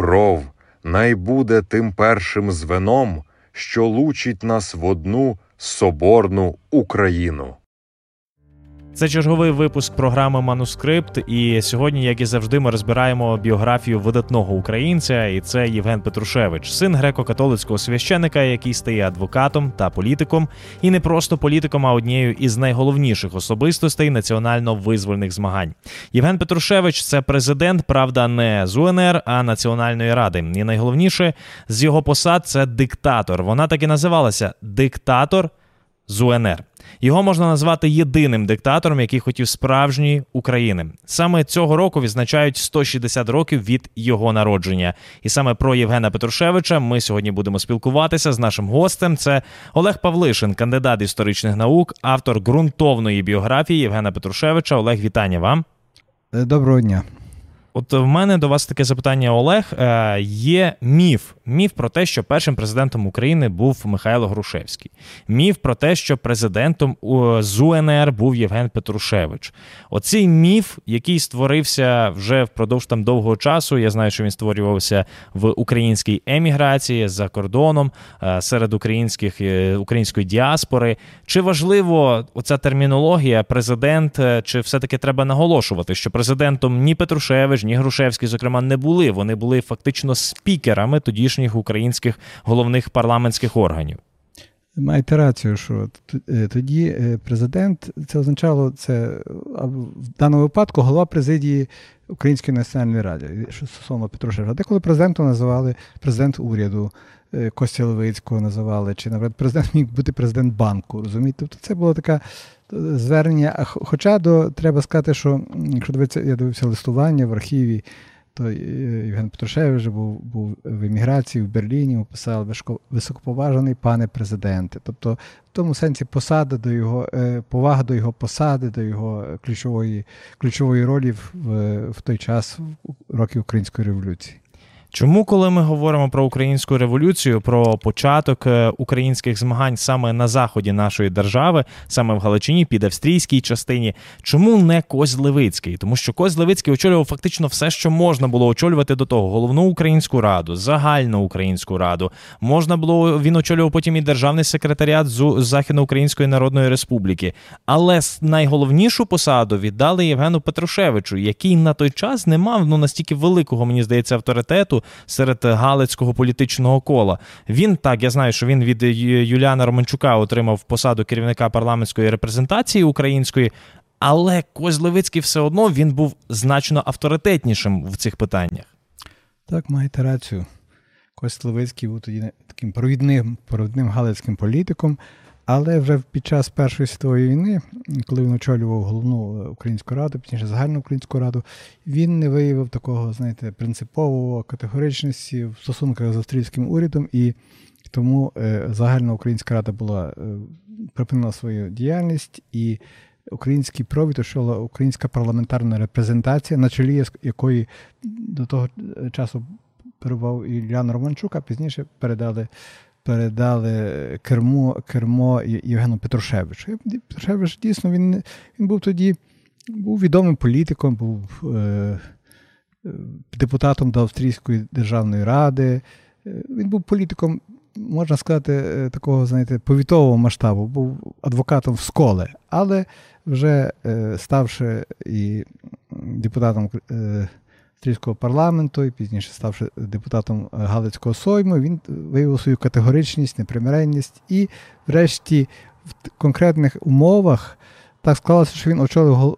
кров найбуде тим першим звеном, що лучить нас в одну соборну Україну. Це черговий випуск програми «Манускрипт», і сьогодні, як і завжди, ми розбираємо біографію видатного українця, і це Євген Петрушевич, син греко-католицького священика, який стає адвокатом та політиком, і не просто політиком, а однією із найголовніших особистостей національно-визвольних змагань. Євген Петрушевич – це президент, правда, не з УНР, а Національної ради. І найголовніше, з його посад – це диктатор. Вона так і називалася «Диктатор з УНР». Його можна назвати єдиним диктатором, який хотів справжньої України. Саме цього року відзначають 160 років від його народження. І саме про Євгена Петрушевича ми сьогодні будемо спілкуватися з нашим гостем. Це Олег Павлишин, кандидат історичних наук, автор ґрунтовної біографії Євгена Петрушевича. Олег, вітання вам. Доброго дня. От в мене до вас таке запитання, Олег. Є міф. Міф про те, що першим президентом України був Михайло Грушевський. Міф про те, що президентом з УНР був Євген Петрушевич. Оцей міф, який створився вже впродовж там довгого часу, я знаю, що він створювався в українській еміграції, за кордоном, серед української діаспори. Чи важливо оця термінологія президент, чи все-таки треба наголошувати, що президентом ні Петрушевич, ні Грушевський, зокрема, не були. Вони були фактично спікерами тодішніх українських головних парламентських органів. Маєте рацію, що тоді президент, це означало, в даному випадку голова президії Української національної ради, що стосовно Петрушевича. Деколи президентом називали президент уряду, Костя Левицького називали, чи, наприклад, президент міг бути президент банку, розумієте? Тобто це було таке звернення, хоча треба сказати, що якщо я дивився листування в архіві, то Євген Петрушевич був в еміграції в Берліні, описав високоповажаний пане президенте. Тобто в тому сенсі повага до його посади, до його ключової ролі в той час, в роки Української революції. Чому, коли ми говоримо про Українську революцію, про початок українських змагань саме на заході нашої держави, саме в Галичині, під австрійській частині, чому не Козлевицький? Тому що Козлевицький очолював фактично все, що можна було очолювати до того. Головну Українську раду, загальну Українську раду. Він очолював потім і державний секретаріат Західноукраїнської Народної Республіки. Але найголовнішу посаду віддали Євгену Петрушевичу, який на той час не мав настільки великого, мені здається, авторитету серед галицького політичного кола. Він, так, я знаю, що він від Юліана Романчука отримав посаду керівника парламентської репрезентації української, але Козлевицький все одно, він був значно авторитетнішим в цих питаннях. Так, маєте рацію. Козлевицький був тоді таким провідним галицьким політиком, але вже під час Першої світової війни, коли він очолював головну Українську раду, пізніше загальну Українську раду, він не виявив такого, знаєте, принципового категоричності в стосунках з австрійським урядом, і тому загальна Українська рада припинила свою діяльність, і український провід очолила українська парламентарна репрезентація, на чолі якої до того часу перебував Іллян Романчук, а пізніше передали кермо Євгену Петрушевичу. Петрушевич дійсно, він був тоді відомим політиком, був депутатом до Австрійської державної ради. Він був політиком, можна сказати, такого, знаєте, повітового масштабу, був адвокатом в Сколе, але вже ставши і депутатом австрійського парламенту, і пізніше ставши депутатом Галицького Сойму, він виявив свою категоричність, непримиренність, і врешті в конкретних умовах так склалося, що він очолив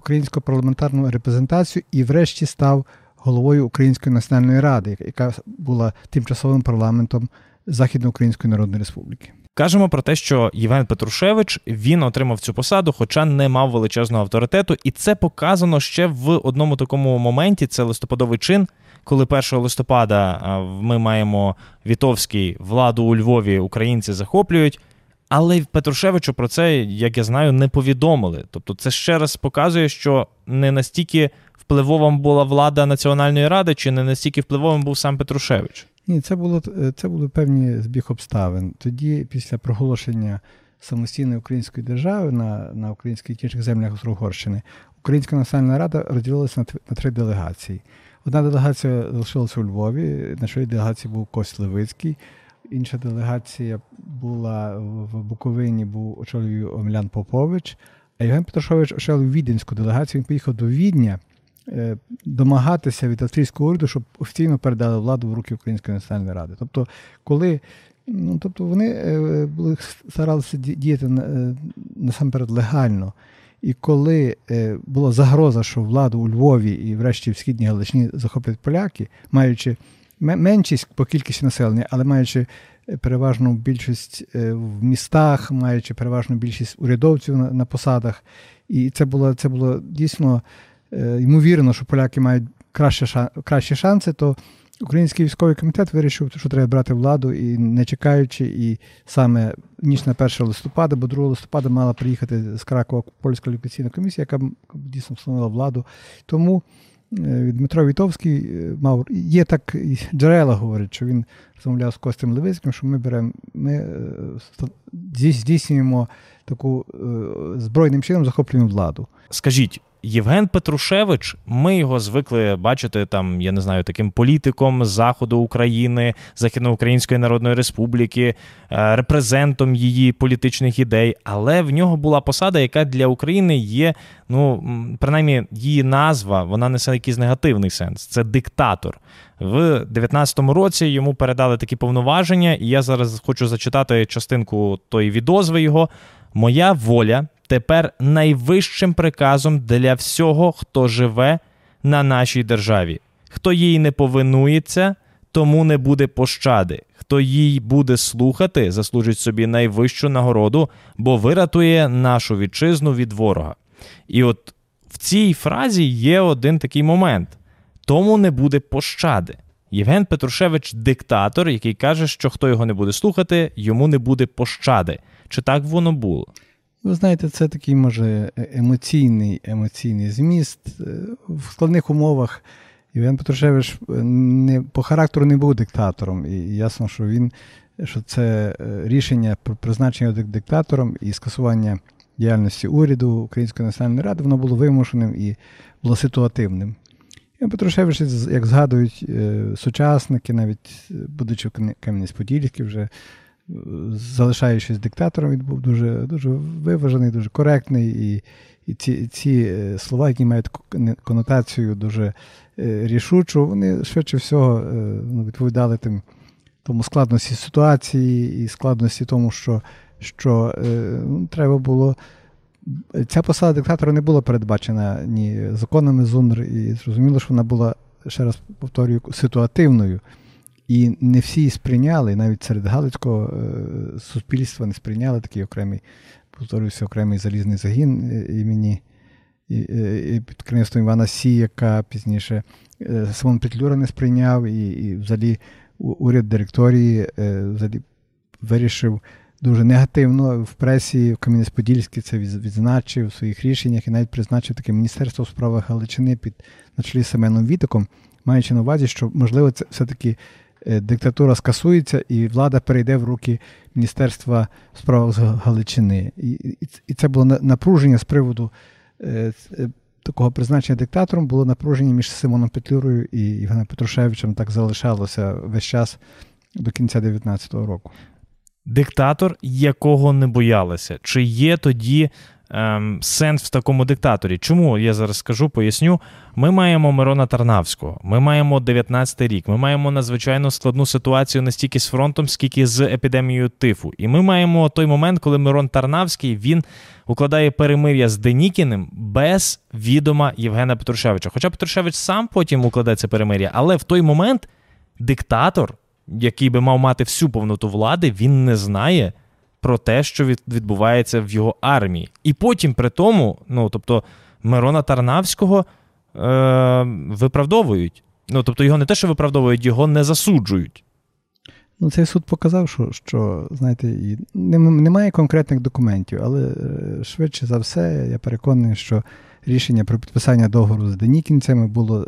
українську парламентарну репрезентацію і врешті став головою Української національної ради, яка була тимчасовим парламентом Західноукраїнської Народної Республіки. Кажемо про те, що Євген Петрушевич, він отримав цю посаду, хоча не мав величезного авторитету, і це показано ще в одному такому моменті, це листопадовий чин, коли 1 листопада ми маємо Вітовський, владу у Львові українці захоплюють, але Петрушевичу про це, як я знаю, не повідомили. Тобто це ще раз показує, що не настільки впливовим була влада Національної ради, чи не настільки впливовим був сам Петрушевич? Ні, це були певні збіг обставин. Тоді, після проголошення самостійної української держави на українських і інших землях Угорщини, Українська національна рада розділилася на три делегації. Одна делегація залишилася у Львові, на чолі делегації був Костя Левицький. Інша делегація була в Буковині, був очолював Омелян Попович. А Євген Петрушевич очолив віденську делегацію, він поїхав до Відня домагатися від австрійського уряду, щоб офіційно передали владу в руки Української національної ради. Тобто, коли, вони були, старалися діяти насамперед легально. І коли була загроза, що владу у Львові і врешті в Східній Галичині захоплять поляки, маючи меншість по кількості населення, але маючи переважну більшість в містах, маючи переважну більшість урядовців на посадах, і це було дійсно ймовірно, що поляки мають кращі шанси, то Український військовий комітет вирішив, що треба брати владу, і не чекаючи, і саме ніч на 1 листопада, бо 2 листопада мала приїхати з Кракова польська ліквідаційна комісія, яка дійсно встановила владу. Тому Дмитро Вітовський мав, є так джерела говорять, що він розмовляв з Костем Левицьким, що ми здійснюємо таку збройним чином захоплюємо владу. Скажіть, Євген Петрушевич, ми його звикли бачити там, я не знаю, таким політиком Заходу України, Західноукраїнської Народної Республіки, репрезентом її політичних ідей, але в нього була посада, яка для України є, принаймні її назва, вона несе якийсь негативний сенс, це диктатор. В 19-му році йому передали такі повноваження, і я зараз хочу зачитати частинку тої відозви його. «Моя воля тепер найвищим приказом для всього, хто живе на нашій державі. Хто їй не повинується, тому не буде пощади. Хто їй буде слухати, заслужить собі найвищу нагороду, бо вирятує нашу вітчизну від ворога». І от в цій фразі є один такий момент. «Тому не буде пощади». Євген Петрушевич – диктатор, який каже, що хто його не буде слухати, йому не буде пощади. Чи так воно було? Ви знаєте, це такий, може, емоційний зміст. В складних умовах Євген Петрушевич по характеру не був диктатором. І ясно, що це рішення про призначення диктатором і скасування діяльності уряду Української національної ради, воно було вимушеним і було ситуативним. Євген Петрушевич, як згадують сучасники, навіть будучи в Кам'янець-Подільській вже, залишаючись диктатором, він був дуже, дуже виважений, дуже коректний. І ці слова, які мають конотацію дуже рішучу, вони швидше всього відповідали тому складності ситуації і складності тому, що треба було. Ця посада диктатора не була передбачена ні законами ЗУНР, і зрозуміло, що вона була, ще раз повторюю, ситуативною. І не всі її сприйняли, навіть серед галицького суспільства не сприйняли такий окремий, повторюся, окремий залізний загін імені під керівництвом Івана Сіяка, пізніше Симон Петлюра не сприйняв, і взагалі уряд директорії взагалі вирішив дуже негативно. В пресі Кам'янець-Подільський це відзначив у своїх рішеннях і навіть призначив таке Міністерство у справах Галичини на чолі з Семеном Вітиком, маючи на увазі, що, можливо, це все-таки диктатура скасується і влада перейде в руки Міністерства у справах Галичини. І це було напруження з приводу такого призначення диктатором, було напруження між Симоном Петлюрою і Євгеном Петрушевичем, так залишалося весь час до кінця 19-го року. Диктатор, якого не боялися. Чи є тоді сенс в такому диктаторі? Чому? Я зараз скажу, поясню. Ми маємо Мирона Тарнавського, ми маємо 19-й рік, ми маємо надзвичайно складну ситуацію не стільки з фронтом, скільки з епідемією тифу. І ми маємо той момент, коли Мирон Тарнавський, він укладає перемир'я з Денікіним без відома Євгена Петрушевича. Хоча Петрушевич сам потім укладає це перемир'я, але в той момент диктатор, який би мав мати всю повноту влади, він не знає про те, що відбувається в його армії. І потім при тому, Мирона Тарнавського виправдовують. Його не те, що виправдовують, його не засуджують. Цей суд показав, що знаєте, і немає конкретних документів, але швидше за все, я переконаний, що рішення про підписання договору з денікінцями було,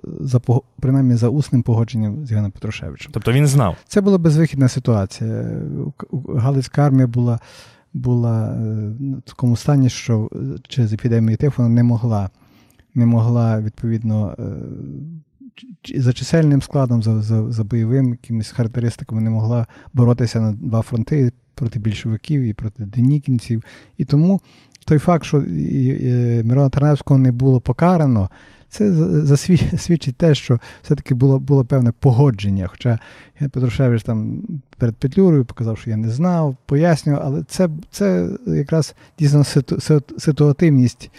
принаймні, за усним погодженням з Євгеном Петрушевичем. Тобто він знав? Це була безвихідна ситуація. Галицька армія була в такому стані, що через епідемію тифу вона не могла відповідно за чисельним складом, за бойовим якимись характеристиками не могла боротися на два фронти проти більшовиків і проти денікінців. І тому той факт, що Мирона Тарнавського не було покарано, це засвідчить те, що все-таки було певне погодження. Хоча Петрушевич там перед Петлюрою показав, що я не знав, пояснював, але це якраз дійсно ситуативність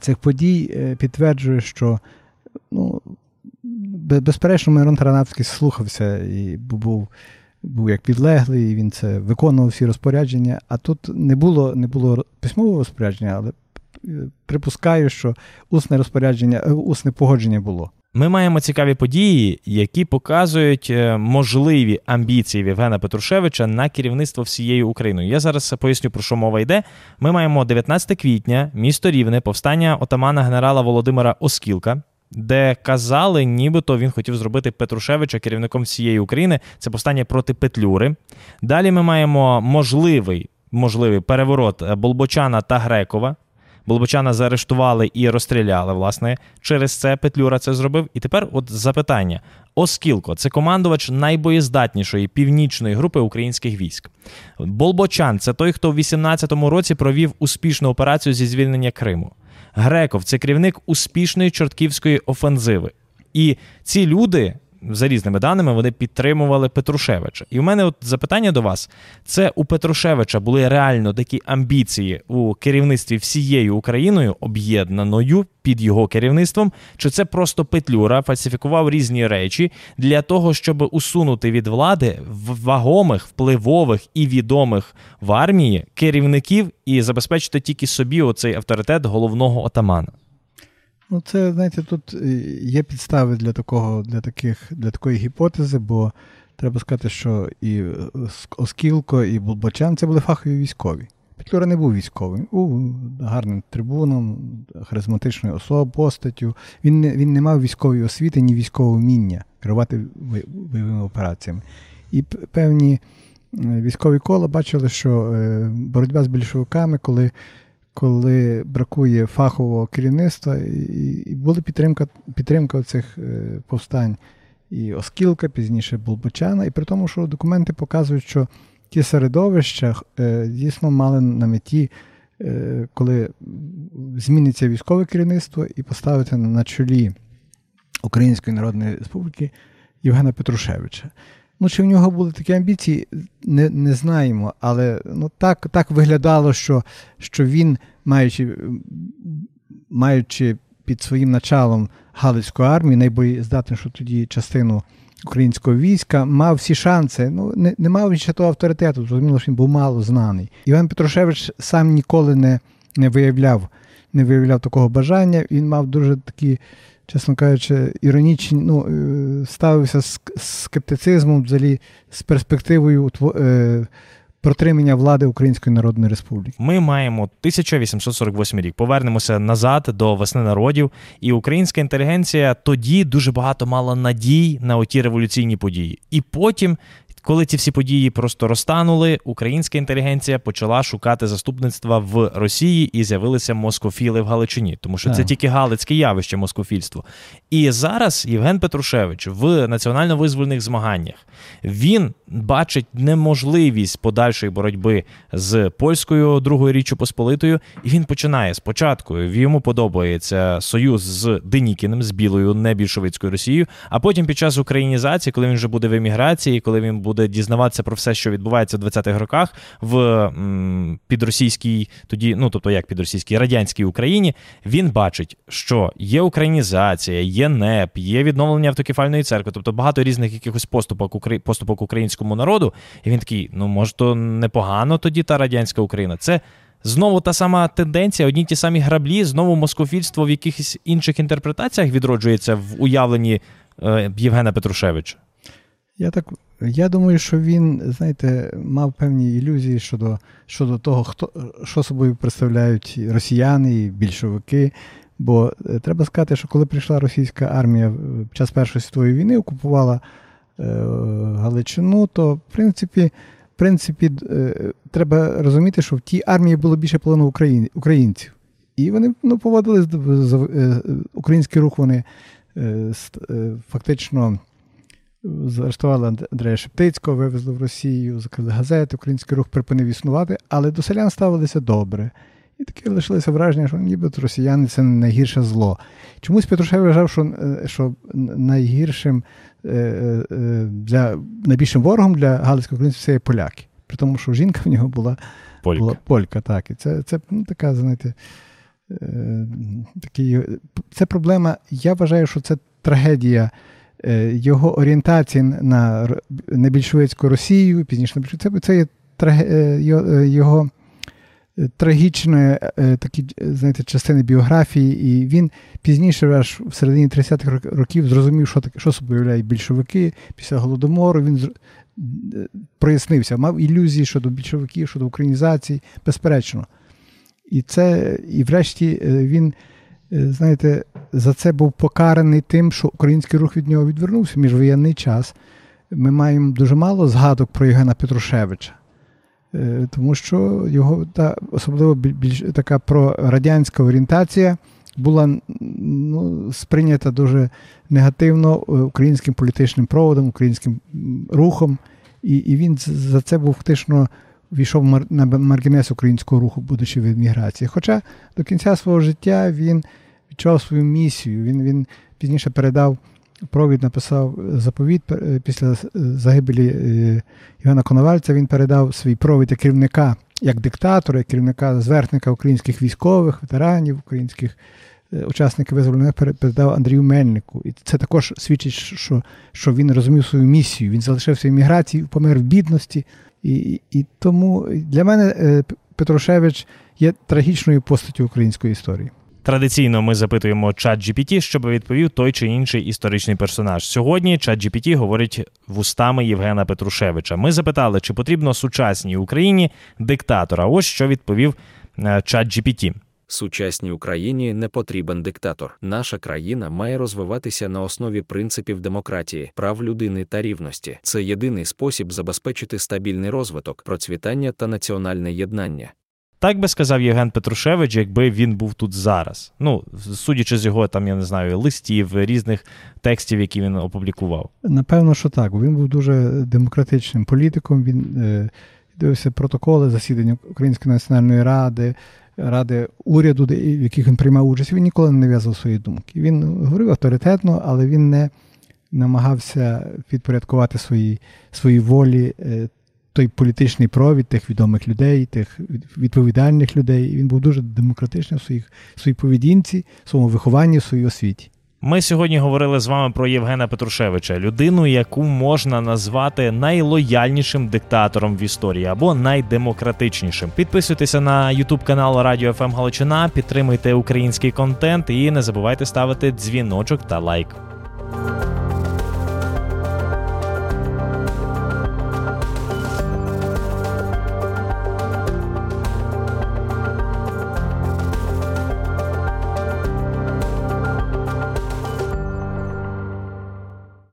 цих подій підтверджує, що, безперечно, Мирон Тарнавський слухався і був як підлеглий, і він це виконував всі розпорядження, а тут не було письмового розпорядження, але припускаю, що усне погодження було. Ми маємо цікаві події, які показують можливі амбіції Євгена Петрушевича на керівництво всією Україною. Я зараз поясню, про що мова йде. Ми маємо 19 квітня, місто Рівне, повстання отамана генерала Володимира Оскілка, де казали, нібито він хотів зробити Петрушевича керівником всієї України. Це повстання проти Петлюри. Далі ми маємо можливий переворот Болбочана та Грекова. Болбочана заарештували і розстріляли, власне. Через це Петлюра це зробив. І тепер от запитання. Оскілко – це командувач найбоєздатнішої північної групи українських військ. Болбочан – це той, хто в 18-му році провів успішну операцію зі звільнення Криму. Греков – це керівник успішної Чортківської офензиви. І ці люди, за різними даними, вони підтримували Петрушевича. І в мене от запитання до вас. Це у Петрушевича були реально такі амбіції у керівництві всією Україною, об'єднаною під його керівництвом? Чи це просто Петлюра фальсифікував різні речі для того, щоб усунути від влади вагомих, впливових і відомих в армії керівників і забезпечити тільки собі оцей авторитет головного отамана? Це, знаєте, тут є підстави для такої гіпотези, бо треба сказати, що і Оскілко, і Болбочан – це були фахові військові. Петлюра не був військовим, був гарним трибуном, харизматичною особою, постаттю. Він не мав військової освіти, ні військового вміння керувати бойовими операціями. І певні військові кола бачили, що боротьба з більшовиками, коли бракує фахового керівництва, і була підтримка цих повстань і Оскілка, пізніше Болбочана, і при тому, що документи показують, що ті середовища дійсно мали на меті, коли зміниться військове керівництво, і поставити на чолі Української Народної Республіки Євгена Петрушевича. Чи в нього були такі амбіції, не знаємо, але так виглядало, що він, маючи під своїм началом Галицьку армію, найбоєздатнішу тоді частину українського війська, мав всі шанси, не мав він ще того авторитету, зрозуміло, що він був мало знаний. Іван Петрушевич сам ніколи не виявляв такого бажання, він мав дуже такі, чесно кажучи, іронічні, ставився з скептицизмом, взагалі з перспективою протримання влади Української Народної Республіки. Ми маємо 1848 рік. Повернемося назад до весни народів. І українська інтелігенція тоді дуже багато мала надій на оті революційні події. І потім, коли ці всі події просто розтанули, українська інтелігенція почала шукати заступництва в Росії і з'явилися москофіли в Галичині, тому що це тільки галицьке явище москофільство. І зараз Євген Петрушевич в національно-визвольних змаганнях, він бачить неможливість подальшої боротьби з польською Другою Річчю Посполитою, і він починає спочатку, йому подобається союз з Денікіним, з білою небільшовицькою Росією, а потім під час українізації, коли він вже буде в еміграції, коли він буде дізнаватися про все, що відбувається в 20-х роках в підросійській, тоді, підросійській, радянській Україні, він бачить, що є українізація, є НЕП, є відновлення автокефальної церкви, тобто багато різних якихось поступок українському народу, і він такий, може, то непогано тоді та радянська Україна. Це знову та сама тенденція, одні ті самі граблі, знову москофільство в якихось інших інтерпретаціях відроджується в уявленні Євгена Петрушевича. Я думаю, що він, мав певні ілюзії щодо того, що собою представляють росіяни і більшовики. Бо треба сказати, що коли прийшла російська армія під час Першої світової війни, окупувала Галичину, то, в принципі, треба розуміти, що в тій армії було більше полону українців. І І вони поводились, український рух, вони фактично заарештували Андрея Шептицького, вивезли в Росію, закрили газети, український рух припинив існувати, але до селян ставилися добре. І таке лишилося враження, що нібито росіяни – це найгірше зло. Чомусь Петрушевич вважав, що найгіршим, найбільшим ворогом для галицького українців є поляки. При тому, що жінка в нього була полька. Так. І це така, знаєте, це проблема, я вважаю, що це трагедія його орієнтації на більшовицьку Росію, пізніше на більшовицьку. Це є його трагічні такі, знаєте, частини біографії, і він пізніше, аж в середині 30-х років, зрозумів, що собою являють більшовики. Після Голодомору він прояснився, мав ілюзії щодо більшовиків, щодо українізації, безперечно. І врешті він, знаєте, за це був покараний тим, що український рух від нього відвернувся в міжвоєнний час. Ми маємо дуже мало згадок про Євгена Петрушевича, тому що його особливо така прорадянська орієнтація була сприйнята дуже негативно українським політичним проводом, українським рухом, і він за це був фактично війшов на маргінес українського руху, будучи в еміграції. Хоча до кінця свого життя він відчував свою місію. Він пізніше передав провід, написав заповіт після загибелі Івана Коновальця. Він передав свій провід як керівника, як диктатора, як керівника зверхника українських військових, ветеранів, українських учасників визволення, передав Андрію Мельнику. І це також свідчить, що він розумів свою місію. Він залишився в еміграції, помер в бідності. І тому для мене Петрушевич є трагічною постаттю української історії. Традиційно ми запитуємо ChatGPT, щоб відповів той чи інший історичний персонаж. Сьогодні ChatGPT говорить вустами Євгена Петрушевича. Ми запитали, чи потрібно сучасній Україні диктатора. Ось що відповів ChatGPT. Сучасній Україні не потрібен диктатор. Наша країна має розвиватися на основі принципів демократії, прав людини та рівності. Це єдиний спосіб забезпечити стабільний розвиток, процвітання та національне єднання. Так би сказав Євген Петрушевич, якби він був тут зараз. Судячи з його, там, я не знаю, листів, різних текстів, які він опублікував. Напевно, що так. Він був дуже демократичним політиком. Він дивився протоколи засідання Української національної ради уряду, в яких він приймав участь, він ніколи не нав'язував свої думки. Він говорив авторитетно, але він не намагався підпорядкувати свої волі той політичний провід тих відомих людей, тих відповідальних людей. Він був дуже демократичний в своїй поведінці, в своєму вихованні, в своїй освіті. Ми сьогодні говорили з вами про Євгена Петрушевича, людину, яку можна назвати найлояльнішим диктатором в історії або найдемократичнішим. Підписуйтеся на YouTube-канал Радіо ФМ Галичина, підтримуйте український контент і не забувайте ставити дзвіночок та лайк.